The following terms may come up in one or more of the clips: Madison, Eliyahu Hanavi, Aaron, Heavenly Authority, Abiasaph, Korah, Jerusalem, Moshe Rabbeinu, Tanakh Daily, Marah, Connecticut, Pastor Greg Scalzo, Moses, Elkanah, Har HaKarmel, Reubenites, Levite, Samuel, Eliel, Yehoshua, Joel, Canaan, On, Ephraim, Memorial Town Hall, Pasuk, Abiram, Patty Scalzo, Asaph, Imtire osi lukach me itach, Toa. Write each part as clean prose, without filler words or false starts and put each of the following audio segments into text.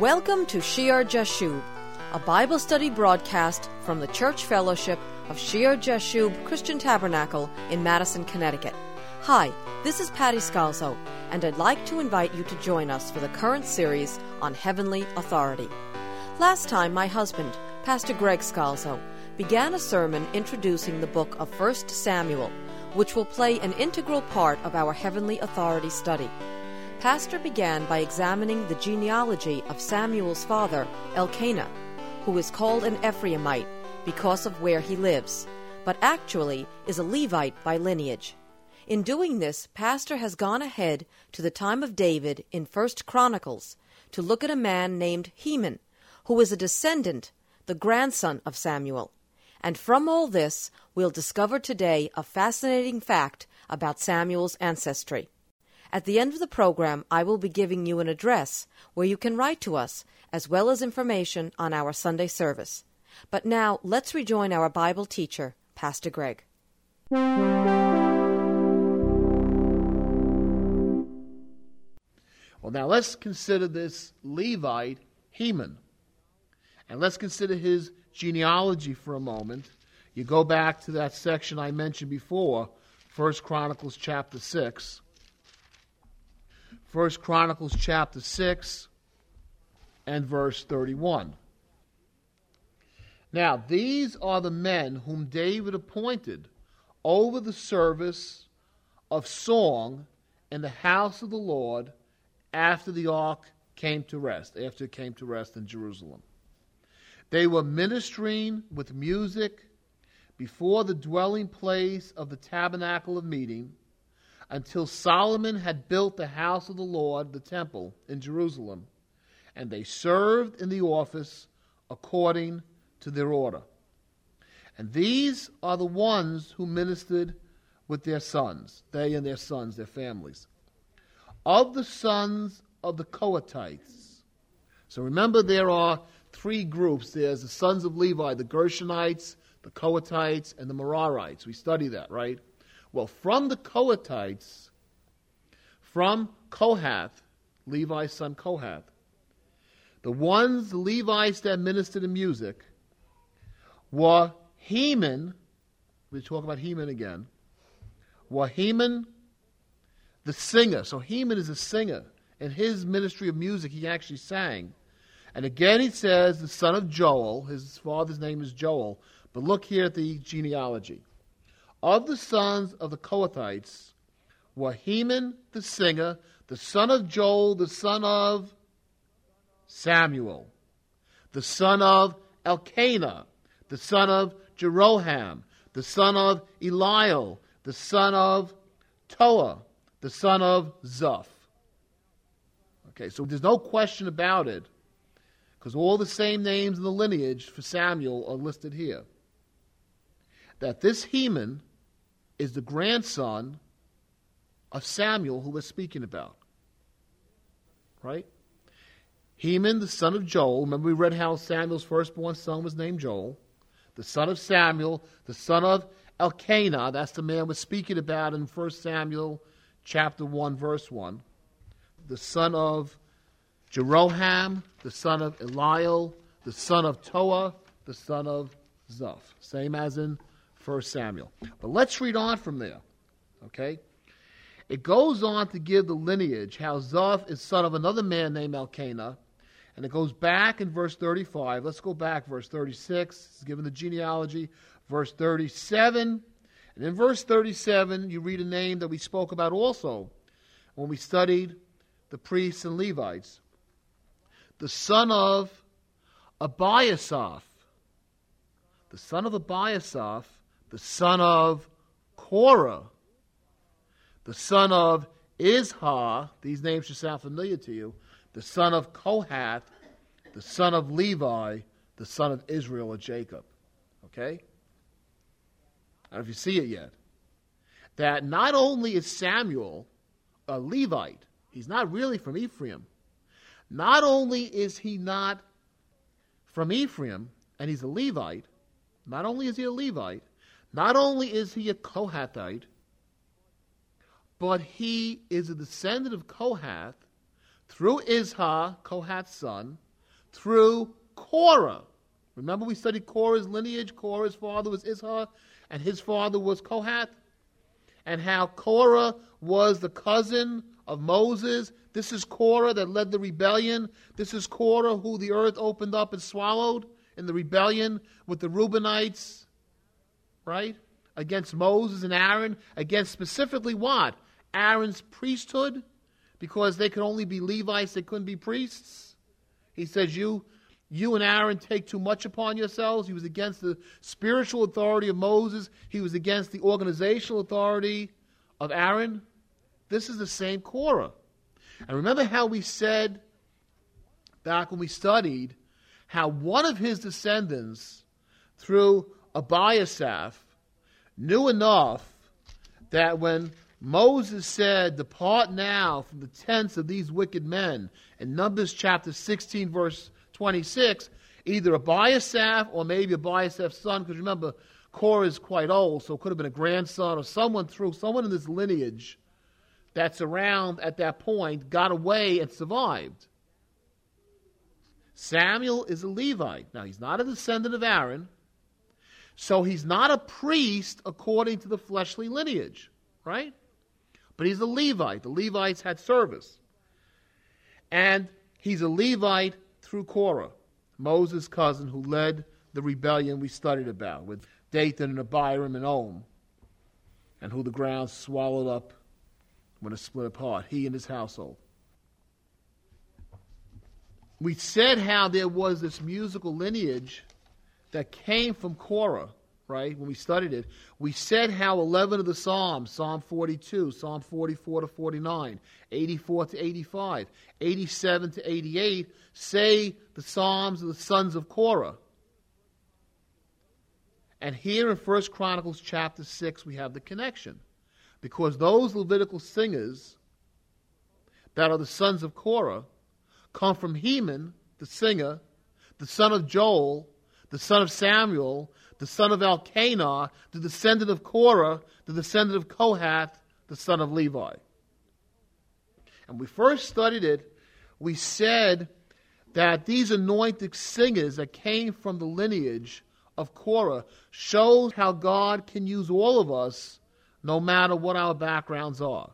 Welcome to Shear-Jashub, a Bible study broadcast from the Church Fellowship of Shear-Jashub Christian Tabernacle in Madison, Connecticut. Hi, this is Patty Scalzo, and I'd like to invite you to join us for the current series on Heavenly Authority. Last time, my husband, Pastor Greg Scalzo, began a sermon introducing the book of 1 Samuel, which will play an integral part of our Heavenly Authority study. Pastor began by examining the genealogy of Samuel's father, Elkanah, who is called an Ephraimite because of where he lives, but actually is a Levite by lineage. In doing this, Pastor has gone ahead to the time of David in 1 Chronicles to look at a man named Heman, who is a descendant, the grandson of Samuel. And from all this, we'll discover today a fascinating fact about Samuel's ancestry. At the end of the program, I will be giving you an address where you can write to us, as well as information on our Sunday service. But now, let's rejoin our Bible teacher, Pastor Greg. Well, now let's consider this Levite, Heman. And let's consider his genealogy for a moment. You go back to that section I mentioned before, 1 Chronicles chapter 6. 1 Chronicles chapter 6 and verse 31. Now, these are the men whom David appointed over the service of song in the house of the Lord after the ark came to rest, after it came to rest in Jerusalem. They were ministering with music before the dwelling place of the tabernacle of meeting, until Solomon had built the house of the Lord, the temple, in Jerusalem, and they served in the office according to their order. And these are the ones who ministered with their sons, they and their sons, their families. Of the sons of the Kohathites. So remember, there are three groups. There's the sons of Levi, the Gershonites, the Kohathites, and the Merarites. We study that, right? Well, from the Kohathites, from Kohath, Levi's son Kohath, the ones, the Levites that ministered in music, were Heman, we talk about Heman again, were Heman the singer. So Heman is a singer. In his ministry of music, he actually sang. And again he says, the son of Joel, his father's name is Joel, but look here at the genealogy. Of the sons of the Kohathites were Heman the singer, the son of Joel, the son of Samuel, the son of Elkanah, the son of Jeroham, the son of Eliel, the son of Toa, the son of Zuph. Okay, so there's no question about it, because all the same names in the lineage for Samuel are listed here, that this Heman is the grandson of Samuel who we're speaking about, right? Heman, the son of Joel. Remember, we read how Samuel's firstborn son was named Joel. The son of Samuel, the son of Elkanah. That's the man we're speaking about in 1 Samuel chapter 1, verse 1. The son of Jeroham, the son of Eliel, the son of Toa, the son of Zuph. Same as in 1 Samuel. But let's read on from there, okay? It goes on to give the lineage, how Zuph is son of another man named Elkanah, and it goes back in verse 35. Let's go back, verse 36. It's given the genealogy, verse 37. And in verse 37, you read a name that we spoke about also when we studied the priests and Levites. The son of Abiasaph. The son of Abiasaph, the son of Korah, the son of Izhar, these names should sound familiar to you, the son of Kohath, the son of Levi, the son of Israel or Jacob. Okay? I don't know if you see it yet. That not only is Samuel a Levite, he's not really from Ephraim. Not only is he not from Ephraim, and he's a Levite, not only is he a Levite, not only is he a Kohathite, but he is a descendant of Kohath through Izhar, Kohath's son, through Korah. Remember we studied Korah's lineage. Korah's father was Izhar, and his father was Kohath. And how Korah was the cousin of Moses. This is Korah that led the rebellion. This is Korah who the earth opened up and swallowed in the rebellion with the Reubenites, right? Against Moses and Aaron, against specifically what? Aaron's priesthood, because they could only be Levites, they couldn't be priests. He says, you and Aaron take too much upon yourselves. He was against the spiritual authority of Moses. He was against the organizational authority of Aaron. This is the same Korah. And remember how we said back when we studied how one of his descendants through Abiasaph knew enough that when Moses said, "Depart now from the tents of these wicked men," in Numbers chapter 16, verse 26, either Abiasaph or maybe Abiasaph's son, because remember, Korah is quite old, so it could have been a grandson or someone in this lineage that's around at that point, got away and survived. Samuel is a Levite. Now, he's not a descendant of Aaron, so he's not a priest according to the fleshly lineage, right? But he's a Levite. The Levites had service. And he's a Levite through Korah, Moses' cousin who led the rebellion we studied about with Dathan and Abiram and On, and who the ground swallowed up when it split apart, he and his household. We said how there was this musical lineage that came from Korah, right, when we studied it. We said how 11 of the Psalms, Psalm 42, Psalm 44 to 49, 84 to 85, 87 to 88, say the Psalms of the sons of Korah. And here in 1 Chronicles chapter 6, we have the connection. Because those Levitical singers that are the sons of Korah come from Heman, the singer, the son of Joel, the son of Samuel, the son of Elkanah, the descendant of Korah, the descendant of Kohath, the son of Levi. And we first studied it, we said that these anointed singers that came from the lineage of Korah showed how God can use all of us no matter what our backgrounds are.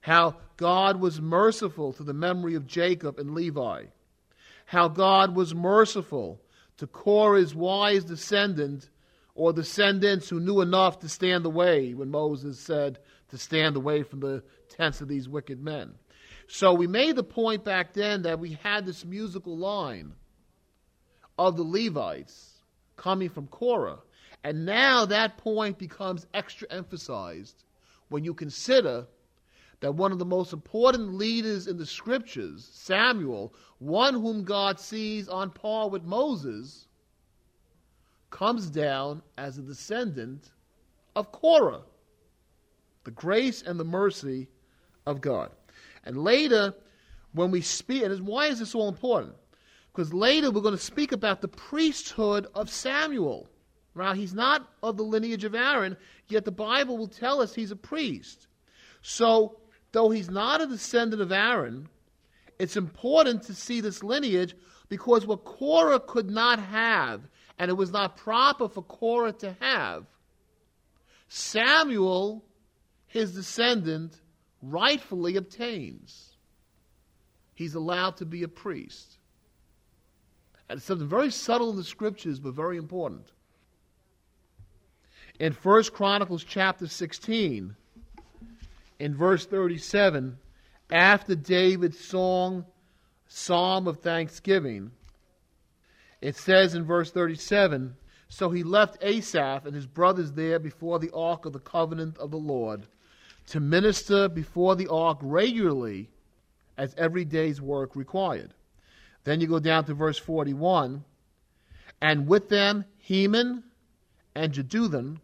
How God was merciful to the memory of Jacob and Levi. How God was merciful to Korah's wise descendant or descendants who knew enough to stand away when Moses said to stand away from the tents of these wicked men. So we made the point back then that we had this musical line of the Levites coming from Korah. And now that point becomes extra emphasized when you consider that one of the most important leaders in the scriptures, Samuel, one whom God sees on par with Moses, comes down as a descendant of Korah, the grace and the mercy of God. And later, when we speak, and why is this all important? Because later we're going to speak about the priesthood of Samuel. Now, he's not of the lineage of Aaron, yet the Bible will tell us he's a priest. So, though he's not a descendant of Aaron, it's important to see this lineage because what Korah could not have, and it was not proper for Korah to have, Samuel, his descendant, rightfully obtains. He's allowed to be a priest. And it's something very subtle in the scriptures, but very important. In 1 Chronicles chapter 16, in verse 37, after David's psalm of thanksgiving, it says in verse 37, "So he left Asaph and his brothers there before the ark of the covenant of the Lord to minister before the ark regularly as every day's work required." Then you go down to verse 41, "And with them Heman and Jeduthun,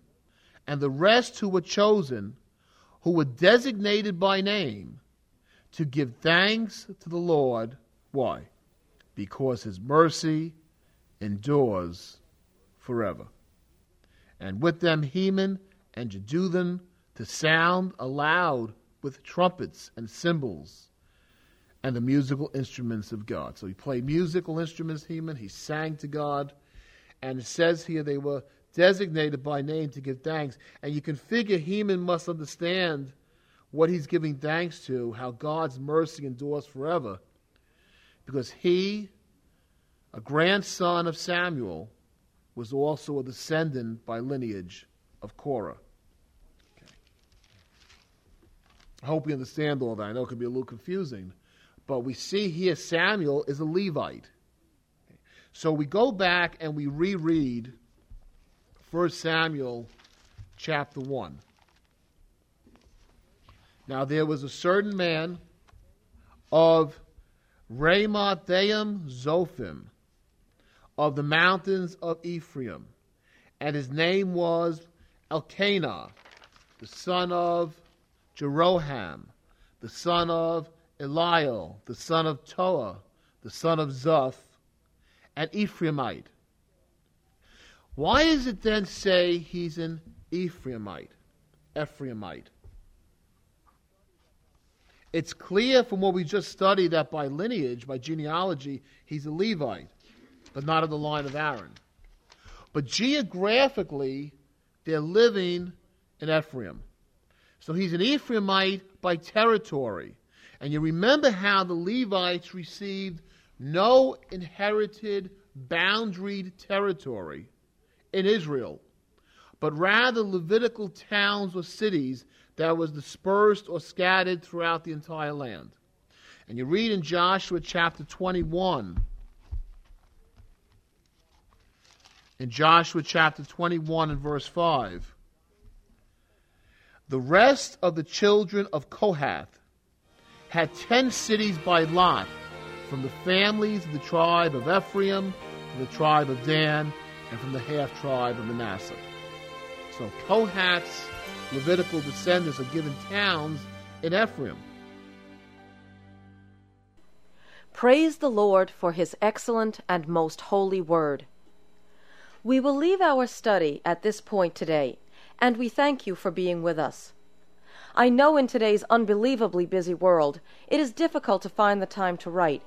and the rest who were chosen, who were designated by name, to give thanks to the Lord." Why? Because his mercy endures forever. "And with them Heman and Jeduthun, to sound aloud with trumpets and cymbals, and the musical instruments of God. So he played musical instruments, Heman. He sang to God. And it says here they were designated by name to give thanks. And you can figure Heman must understand what he's giving thanks to, how God's mercy endures forever. Because he, a grandson of Samuel, was also a descendant by lineage of Korah. Okay. I hope you understand all that. I know it can be a little confusing. But we see here Samuel is a Levite. Okay. So we go back and we reread 1 Samuel chapter 1. Now there was a certain man of Ramoth-Daim Zophim, of the mountains of Ephraim, and his name was Elkanah, the son of Jeroham, the son of Eliel, the son of Toa, the son of Zuph, an Ephraimite. Why is it then say he's an Ephraimite? It's clear from what we just studied that by lineage, by genealogy, he's a Levite, but not of the line of Aaron. But geographically, they're living in Ephraim. So he's an Ephraimite by territory. And you remember how the Levites received no inherited, boundaried territory in Israel, but rather Levitical towns or cities that was dispersed or scattered throughout the entire land. And you read in Joshua chapter 21. In Joshua chapter 21 and verse 5. The rest of the children of Kohath had 10 cities by lot, from the families of the tribe of Ephraim, from the tribe of Dan, and from the half-tribe of Manasseh. So Kohath's Levitical descendants are given towns in Ephraim. Praise the Lord for his excellent and most holy word. We will leave our study at this point today, and we thank you for being with us. I know in today's unbelievably busy world, it is difficult to find the time to write,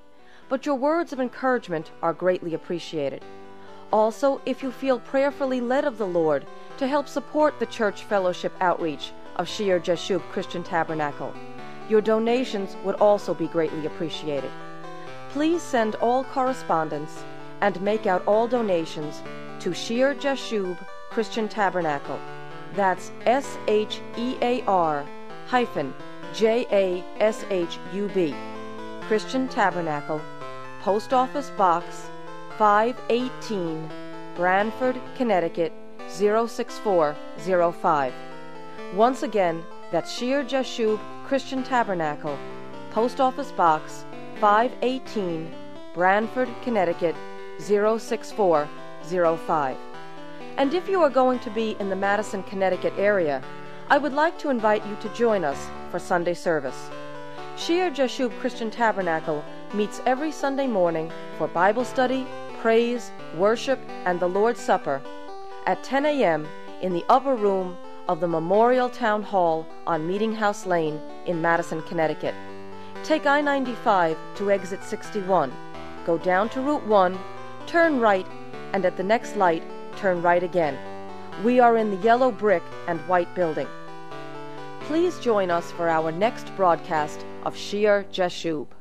but your words of encouragement are greatly appreciated. Also, if you feel prayerfully led of the Lord to help support the church fellowship outreach of Shear-Jashub Christian Tabernacle, your donations would also be greatly appreciated. Please send all correspondence and make out all donations to Shear-Jashub Christian Tabernacle. That's SHEAR-JASHUB, Christian Tabernacle, Post Office Box 518, Branford, Connecticut, 06405. Once again, that's Shear-Jashub Christian Tabernacle, Post Office Box 518, Branford, Connecticut, 06405. And if you are going to be in the Madison, Connecticut area, I would like to invite you to join us for Sunday service. Shear-Jashub Christian Tabernacle meets every Sunday morning for Bible study, praise, worship, and the Lord's Supper at 10 a.m. in the upper room of the Memorial Town Hall on Meeting House Lane in Madison, Connecticut. Take I-95 to exit 61, go down to Route 1, turn right, and at the next light, turn right again. We are in the yellow brick and white building. Please join us for our next broadcast of Shear-Jashub.